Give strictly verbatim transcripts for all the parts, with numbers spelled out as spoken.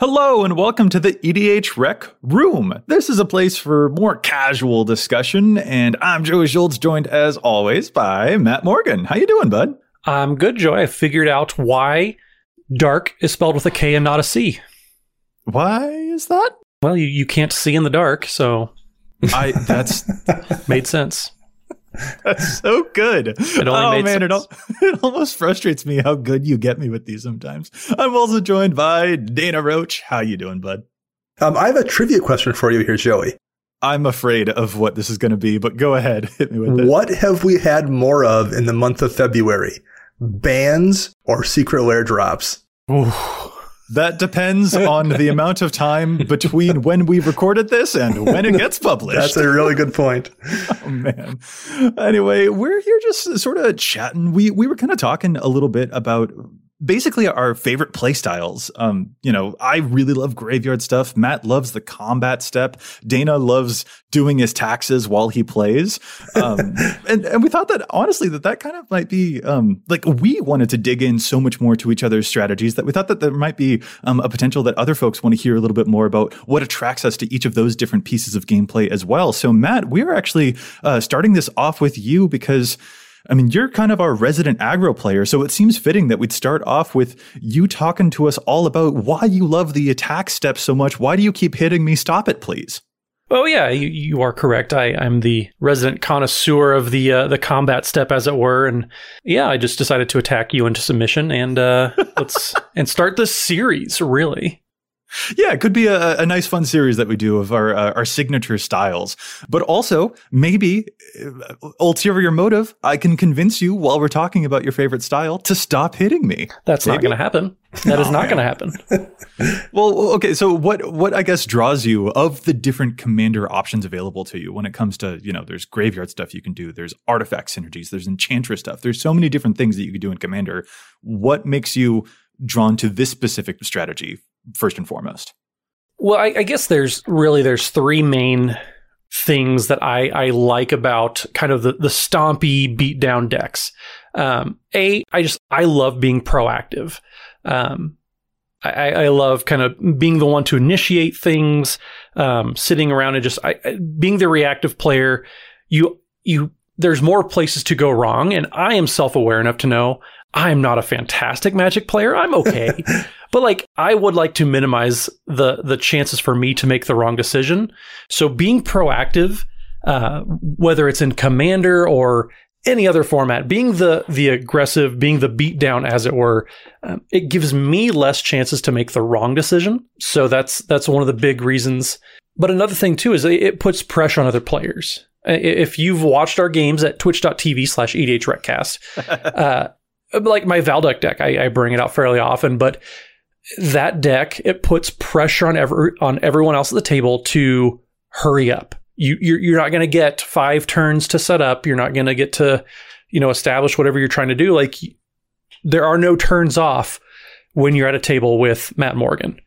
Hello and welcome to the E D H Rec Room. This is a place for more casual discussion, and I'm Joey Schultz, joined as always by Matt Morgan. How you doing, bud? I'm good, Joey. I figured out why dark is spelled with a K and not a C. Why is that? Well, you, you can't see in the dark, so I that's made sense. That's so good. It only oh, made man, sense. It, al- it almost frustrates me how good you get me with these sometimes. I'm also joined by Dana Roach. How you doing, bud? Um, I have a trivia question for you here, Joey. I'm afraid of what this is going to be, but go ahead. Hit me with it. What have we had more of in the month of February? Bans or secret lair drops? Ooh. That depends on the amount of time between when we recorded this and when it gets published. That's a really good point. Oh, man. Anyway, we're here just sort of chatting. We we were kind of talking a little bit about basically our favorite play styles. Um, you know, I really love graveyard stuff. Matt loves the combat step. Dana loves doing his taxes while he plays. Um, and, and we thought that, honestly, that that kind of might be, um, like, we wanted to dig in so much more to each other's strategies that we thought that there might be um, a potential that other folks want to hear a little bit more about what attracts us to each of those different pieces of gameplay as well. So, Matt, we're actually uh, starting this off with you because, I mean, you're kind of our resident aggro player, so it seems fitting that we'd start off with you talking to us all about why you love the attack step so much. Why do you keep hitting me? Stop it, please. Oh, yeah, you, you are correct. I, I'm the resident connoisseur of the uh, the combat step, as it were. And yeah, I just decided to attack you into submission and uh, let's and start this series, really. Yeah, it could be a, a nice, fun series that we do of our uh, our signature styles. But also, maybe, uh, ulterior motive, I can convince you while we're talking about your favorite style to stop hitting me. That's maybe. Not going to happen. That oh, is not going to happen. Well, okay, so what, what, I guess, draws you of the different commander options available to you when it comes to, you know, there's graveyard stuff you can do, there's artifact synergies, there's enchantress stuff, there's so many different things that you can do in commander. What makes you drawn to this specific strategy first and foremost? Well, I, I guess there's really there's three main things that I, I like about kind of the, the stompy beatdown decks. Um, a, I just I love being proactive. Um, I, I love kind of being the one to initiate things, um, sitting around and just I, being the reactive player. You you there's more places to go wrong, and I am self-aware enough to know I'm not a fantastic Magic player. I'm okay. But like, I would like to minimize the the chances for me to make the wrong decision. So being proactive, uh, whether it's in Commander or any other format, being the the aggressive, being the beatdown, as it were, um, it gives me less chances to make the wrong decision. So that's that's one of the big reasons. But another thing too is it puts pressure on other players. If you've watched our games at twitch dot t v slash E D H Rec Cast, uh, like my Valduk deck, I, I bring it out fairly often, but that deck, it puts pressure on every on everyone else at the table to hurry up. You you're, you're not going to get five turns to set up. You're not going to get to, you know, establish whatever you're trying to do. Like, there are no turns off when you're at a table with Matt Morgan.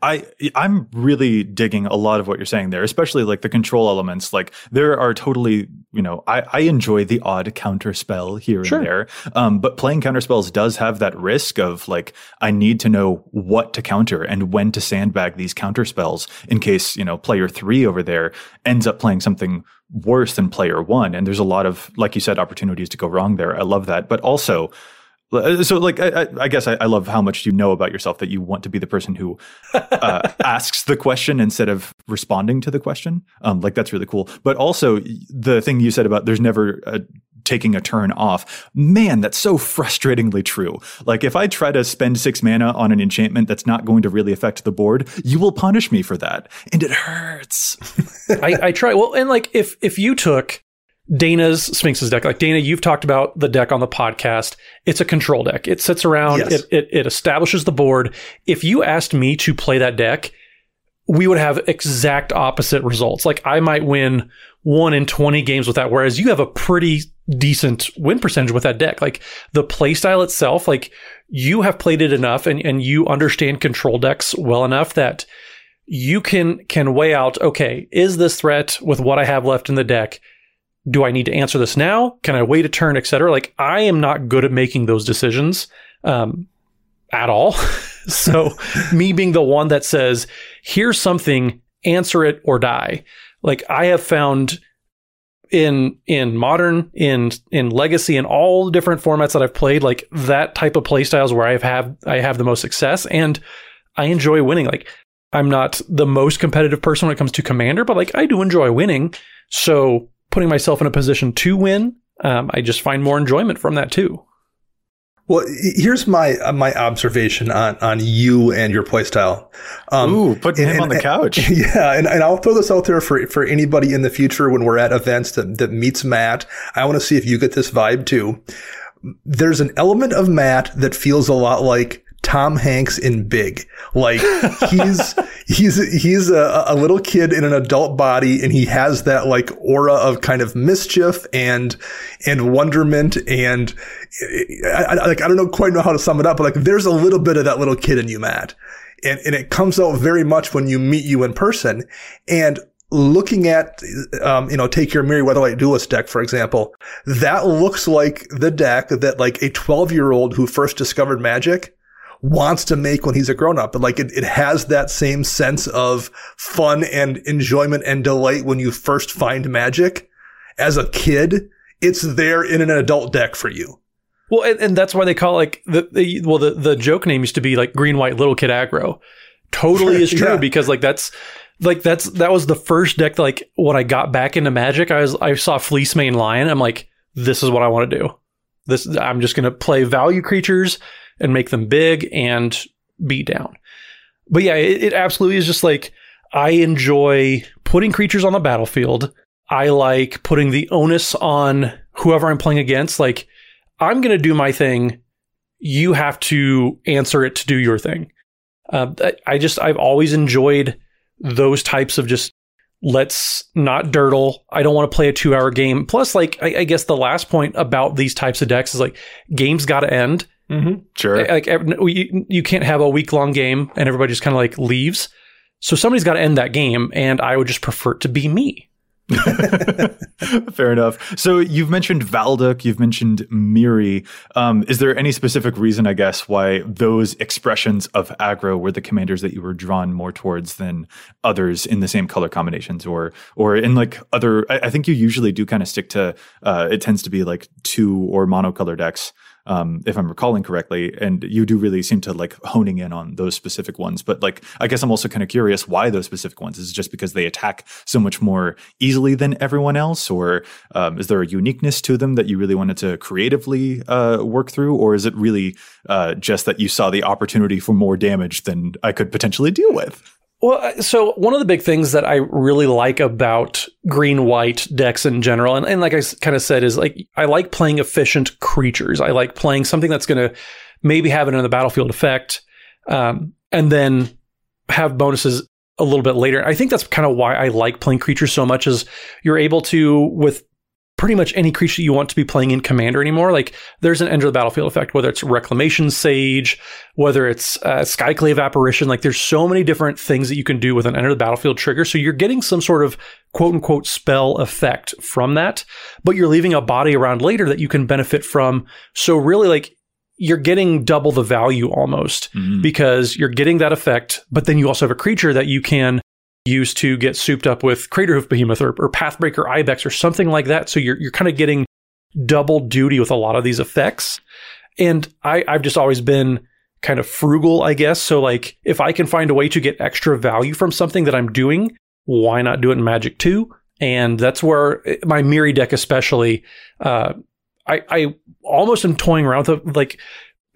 I, I'm really digging a lot of what you're saying there, especially like the control elements. Like, there are totally, you know, I, I enjoy the odd counter spell here sure. and there. Um, but playing counter spells does have that risk of like, I need to know what to counter and when to sandbag these counter spells in case, you know, player three over there ends up playing something worse than player one. And there's a lot of, like you said, opportunities to go wrong there. I love that. But also, so, like, I, I guess I, I love how much you know about yourself that you want to be the person who uh, asks the question instead of responding to the question. Um, like, that's really cool. But also, the thing you said about there's never a, taking a turn off. Man, that's so frustratingly true. Like, if I try to spend six mana on an enchantment that's not going to really affect the board, you will punish me for that. And it hurts. I, I try. Well, and, like, if if you took Dana's Sphinx's deck, like, Dana, you've talked about the deck on the podcast. It's a control deck. It sits around. Yes. It, it it establishes the board. If you asked me to play that deck, we would have exact opposite results. Like, I might win one in twenty games with that, whereas you have a pretty decent win percentage with that deck. Like, the playstyle itself, like, you have played it enough and, and you understand control decks well enough that you can can weigh out, okay, is this threat with what I have left in the deck? Do I need to answer this now? Can I wait a turn, et cetera? Like, I am not good at making those decisions. Um, at all. So me being the one that says, here's something, answer it or die. Like I have found in in modern, in in legacy, in all the different formats that I've played, like that type of playstyles where I've have I have the most success, and I enjoy winning. Like I'm not the most competitive person when it comes to Commander, but like I do enjoy winning. So putting myself in a position to win, um, I just find more enjoyment from that too. Well, here's my uh, my observation on, on you and your playstyle. Um, Ooh, putting and, him and, on the couch. And, yeah, and, and I'll throw this out there for, for anybody in the future when we're at events that, that meets Matt. I want to see if you get this vibe too. There's an element of Matt that feels a lot like Tom Hanks in Big. Like he's he's he's a, a little kid in an adult body, and he has that like aura of kind of mischief and and wonderment, and I, I, like I don't know quite know how to sum it up, but like there's a little bit of that little kid in you, Matt, and and it comes out very much when you meet you in person. And looking at, um, you know, take your Mirri Weatherlight Duelist deck, for example, that looks like the deck that like a twelve year old who first discovered Magic wants to make when he's a grown up. But like it, it has that same sense of fun and enjoyment and delight when you first find Magic as a kid. It's there in an adult deck for you. Well, and, and that's why they call like the, the well the the joke name used to be like green white little kid aggro. Totally is true. Yeah. Because like that's like that's that was the first deck that, like when I got back into Magic, I was I saw Fleecemane Lion. I'm like, this is what I want to do. This I'm just gonna play value creatures and make them big and beat down. But yeah, it, it absolutely is just like, I enjoy putting creatures on the battlefield. I like putting the onus on whoever I'm playing against. Like, I'm going to do my thing. You have to answer it to do your thing. Uh, I just, I've always enjoyed those types of just, let's not dirtle. I don't want to play a two hour game. Plus, like, I, I guess the last point about these types of decks is like, games got to end. Mm-hmm. Sure. Like you, you can't have a week long game and everybody just kind of like leaves. So somebody's got to end that game, and I would just prefer it to be me. Fair enough. So you've mentioned Valduk, you've mentioned Mirri. Um, is there any specific reason, I guess, why those expressions of aggro were the commanders that you were drawn more towards than others in the same color combinations, or or in like other? I, I think you usually do kind of stick to. Uh, it tends to be like two or monocolor decks. Um, if I'm recalling correctly, and you do really seem to like honing in on those specific ones. But like, I guess I'm also kind of curious why those specific ones. Is it just because they attack so much more easily than everyone else? Or um, is there a uniqueness to them that you really wanted to creatively uh, work through? Or is it really uh, just that you saw the opportunity for more damage than I could potentially deal with? Well, so one of the big things that I really like about green-white decks in general, and, and like I kind of said, is like I like playing efficient creatures. I like playing something that's going to maybe have it in the battlefield effect, um, and then have bonuses a little bit later. I think that's kind of why I like playing creatures so much, is you're able to, with pretty much any creature you want to be playing in Commander anymore, like there's an enter the battlefield effect, whether it's Reclamation Sage, whether it's uh, Skyclave Apparition. Like there's so many different things that you can do with an enter the battlefield trigger. So you're getting some sort of quote unquote spell effect from that, but you're leaving a body around later that you can benefit from. So really like you're getting double the value almost, mm-hmm. because you're getting that effect, but then you also have a creature that you can used to get souped up with Craterhoof Behemoth or, or Pathbreaker Ibex or something like that. So you're you're kind of getting double duty with a lot of these effects. And I, I've just always been kind of frugal, I guess. So like if I can find a way to get extra value from something that I'm doing, why not do it in Magic too? And that's where my Mirri deck especially, uh, I, I almost am toying around with the, like,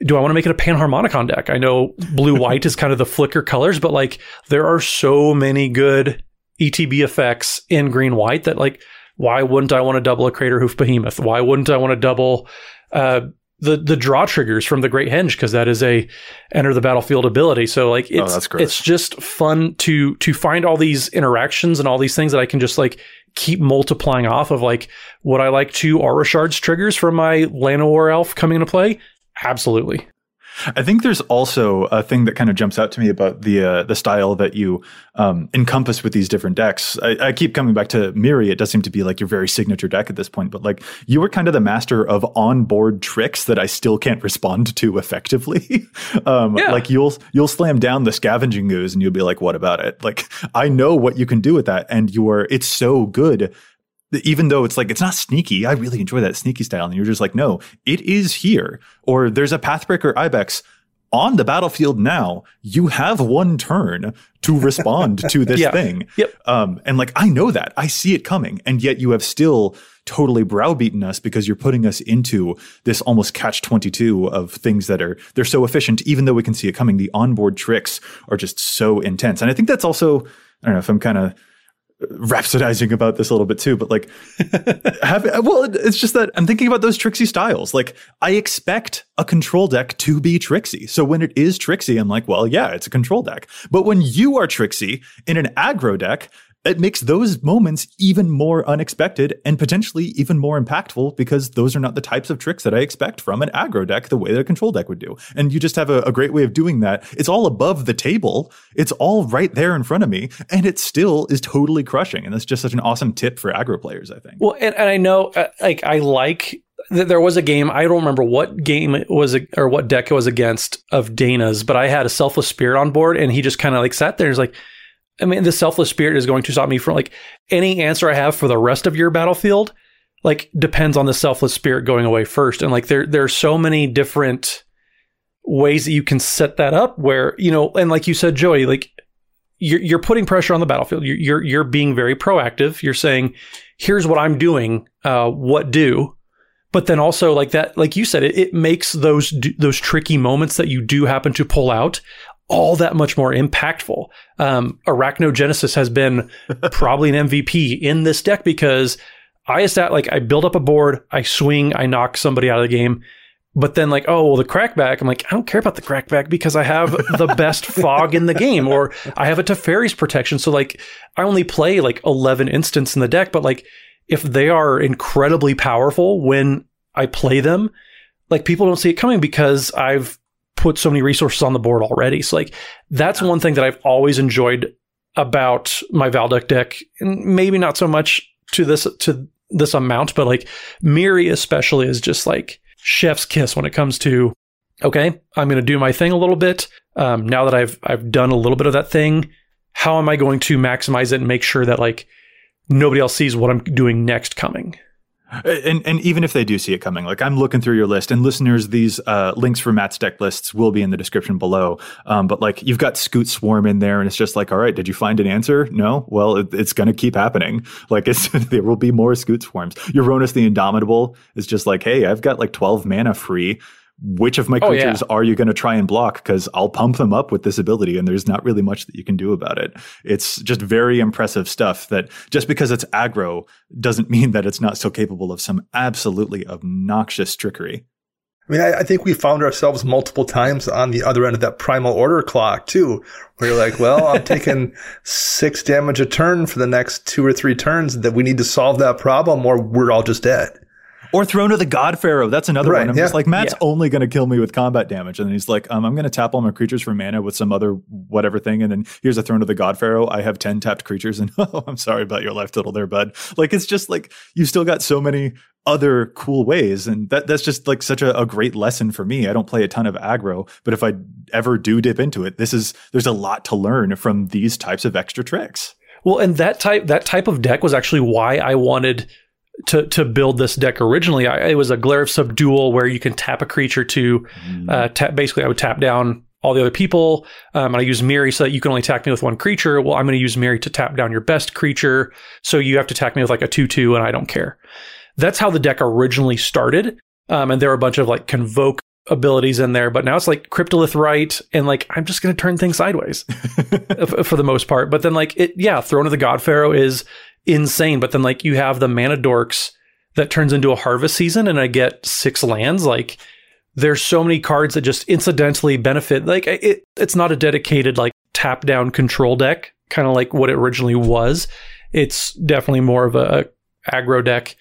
do I want to make it a Panharmonicon deck? I know blue-white is kind of the flicker colors, but like there are so many good E T B effects in green-white that like, why wouldn't I want to double a Craterhoof Behemoth? Why wouldn't I want to double uh, the the draw triggers from the Great Henge? Because that is a enter the battlefield ability. So like it's, oh, that's gross. It's just fun to to find all these interactions and all these things that I can just like keep multiplying off of. Like, would I like two Aura Shards triggers from my Llanowar Elf coming into play? Absolutely. I think there's also a thing that kind of jumps out to me about the uh, the style that you um, encompass with these different decks. I, I keep coming back to Mirri. It does seem to be like your very signature deck at this point, but like you were kind of the master of onboard tricks that I still can't respond to effectively. um, yeah. Like you'll you'll slam down the Scavenging Ooze and you'll be like, what about it? Like I know what you can do with that, and you are it's so good. Even though it's like, it's not sneaky. I really enjoy that sneaky style. And you're just like, no, it is here. Or there's a Pathbreaker Ibex on the battlefield now. You have one turn to respond to this yeah. thing. Yep. Um, and like, I know that. I see it coming. And yet you have still totally browbeaten us because you're putting us into this almost catch twenty-two of things that are, they're so efficient, even though we can see it coming. The onboard tricks are just so intense. And I think that's also, I don't know if I'm kind of rhapsodizing about this a little bit too, but like have, well it's just that I'm thinking about those tricksy styles. Like I expect a control deck to be tricksy, so when it is tricksy I'm like, well yeah, it's a control deck. But when you are tricksy in an aggro deck, it makes those moments even more unexpected and potentially even more impactful, because those are not the types of tricks that I expect from an aggro deck the way that a control deck would do. And you just have a, a great way of doing that. It's all above the table. It's all right there in front of me. And it still is totally crushing. And that's just such an awesome tip for aggro players, I think. Well, and, and I know, uh, like, I like... There was a game, I don't remember what game it was or what deck it was against of Dana's, but I had a Selfless Spirit on board and he just kind of like sat there and was like, I mean, the Selfless Spirit is going to stop me from, like, any answer I have for the rest of your battlefield, like, depends on the Selfless Spirit going away first. And, like, there, there are so many different ways that you can set that up where, you know, and like you said, Joey, like, you're, you're putting pressure on the battlefield. You're, you're, you're being very proactive. You're saying, here's what I'm doing, uh, what do? But then also, like that, like you said, it, it makes those, those tricky moments that you do happen to pull out all that much more impactful. Um, Arachnogenesis has been probably an M V P in this deck because I is that like I build up a board, I swing, I knock somebody out of the game, but then like, oh, well, the crackback, I'm like, I don't care about the crackback because I have the best fog in the game, or I have a Teferi's Protection. So like I only play like eleven instants in the deck, but like if they are incredibly powerful when I play them, like people don't see it coming because I've put so many resources on the board already. So like that's one thing that I've always enjoyed about my Valduk deck, and maybe not so much to this to this amount, but like Mirri especially is just like chef's kiss when it comes to, okay, I'm going to do my thing a little bit. Um, now that I've I've done a little bit of that thing, how am I going to maximize it and make sure that like nobody else sees what I'm doing next coming? And and even if they do see it coming, like I'm looking through your list, and listeners, these uh, links for Matt's deck lists will be in the description below. Um, but like you've got Scute Swarm in there, and it's just like, all right, did you find an answer? No? Well, it, it's going to keep happening. Like it's there will be more Scute Swarms. Uranus the Indomitable is just like, hey, I've got like twelve mana free. Which of my creatures oh, yeah. are you going to try and block? Because I'll pump them up with this ability, and there's not really much that you can do about it. It's just very impressive stuff that just because it's aggro doesn't mean that it's not still capable of some absolutely obnoxious trickery. I mean, I, I think we found ourselves multiple times on the other end of that Primal Order clock, too, where you're like, well, I'm taking six damage a turn for the next two or three turns that we need to solve that problem, or we're all just dead. Or Throne of the God Pharaoh. That's another right, one. I'm yeah. just like, Matt's yeah. only going to kill me with combat damage. And then he's like, um, I'm going to tap all my creatures for mana with some other whatever thing. And then here's a Throne of the God Pharaoh. I have ten tapped creatures. And oh, I'm sorry about your life total there, bud. Like, it's just like, you still got so many other cool ways. And that that's just like such a, a great lesson for me. I don't play a ton of aggro, but if I ever do dip into it, this is, there's a lot to learn from these types of extra tricks. Well, and that type, that type of deck was actually why I wanted to to build this deck originally. I, it was a Glare of Subdual where you can tap a creature to mm. uh, tap. Basically, I would tap down all the other people. Um, and I use Mirri so that you can only attack me with one creature. Well, I'm going to use Mirri to tap down your best creature. So you have to attack me with like a two two and I don't care. That's how the deck originally started. Um, and there were a bunch of like Convoke abilities in there, but now it's like Cryptolith Rite and like I'm just going to turn things sideways for the most part. But then like, it, yeah, Throne of the God Pharaoh is insane, but then like you have the mana dorks that turns into a Harvest Season and I get six lands. Like there's so many cards that just incidentally benefit. Like it it's not a dedicated like tap down control deck, kind of like what it originally was. It's definitely more of a, a aggro deck,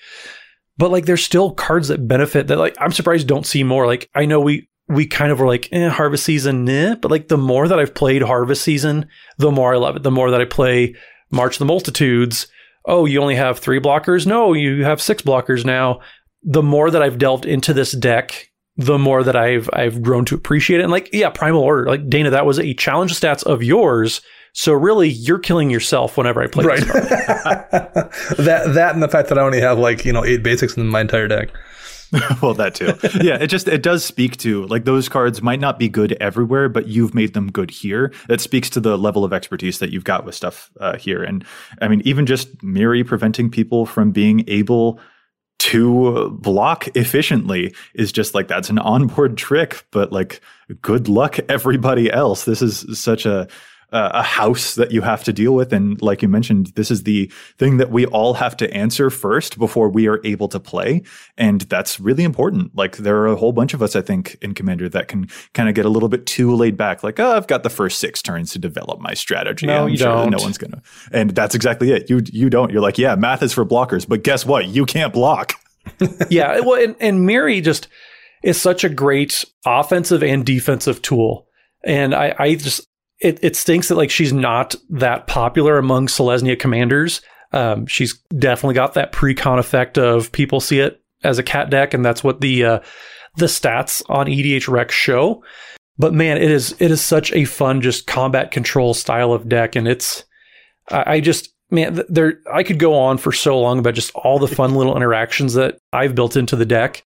but like there's still cards that benefit that like I'm surprised don't see more. Like I know we we kind of were like, eh, Harvest Season, eh. But like the more that I've played Harvest Season, the more I love it. The more that I play March of the Multitudes, oh, you only have three blockers? No, you have six blockers now. The more that I've delved into this deck, the more that I've I've grown to appreciate it. And like, yeah, Primal Order, like Dana, that was a challenge stats of yours. So really, you're killing yourself whenever I play right. this card. that that and the fact that I only have like, you know, eight basics in my entire deck. Well, that too. Yeah, it just, it does speak to, like, those cards might not be good everywhere, but you've made them good here. That speaks to the level of expertise that you've got with stuff uh, here. And I mean, even just Mirri preventing people from being able to block efficiently is just like, that's an onboard trick, but like, good luck everybody else. This is such a Uh, a house that you have to deal with. And like you mentioned, this is the thing that we all have to answer first before we are able to play. And that's really important. Like, there are a whole bunch of us, I think, in Commander that can kind of get a little bit too laid back. Like, oh, I've got the first six turns to develop my strategy. No, I'm you sure don't. No one's going to. And that's exactly it. You, you don't. You're like, yeah, math is for blockers, but guess what? You can't block. Yeah. Well, and, and Mirri just is such a great offensive and defensive tool. And I, I just, It it stinks that like she's not that popular among Selesnya commanders. Um, she's definitely got that pre-con effect of people see it as a cat deck, and that's what the uh, the stats on E D H Rec show. But man, it is it is such a fun just combat control style of deck, and it's I, I just man there I could go on for so long about just all the fun little interactions that I've built into the deck.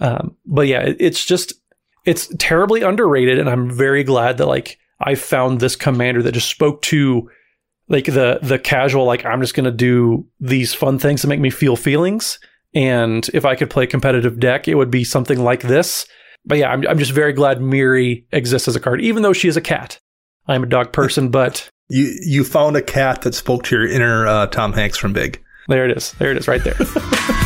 Um, but yeah, it, it's just it's terribly underrated, and I'm very glad that like. I found this commander that just spoke to like the the casual, like, I'm just going to do these fun things to make me feel feelings. And if I could play a competitive deck, it would be something like this. But yeah, I'm I'm just very glad Mirri exists as a card, even though she is a cat. I'm a dog person, but... you you found a cat that spoke to your inner uh, Tom Hanks from Big. There it is. There it is right there.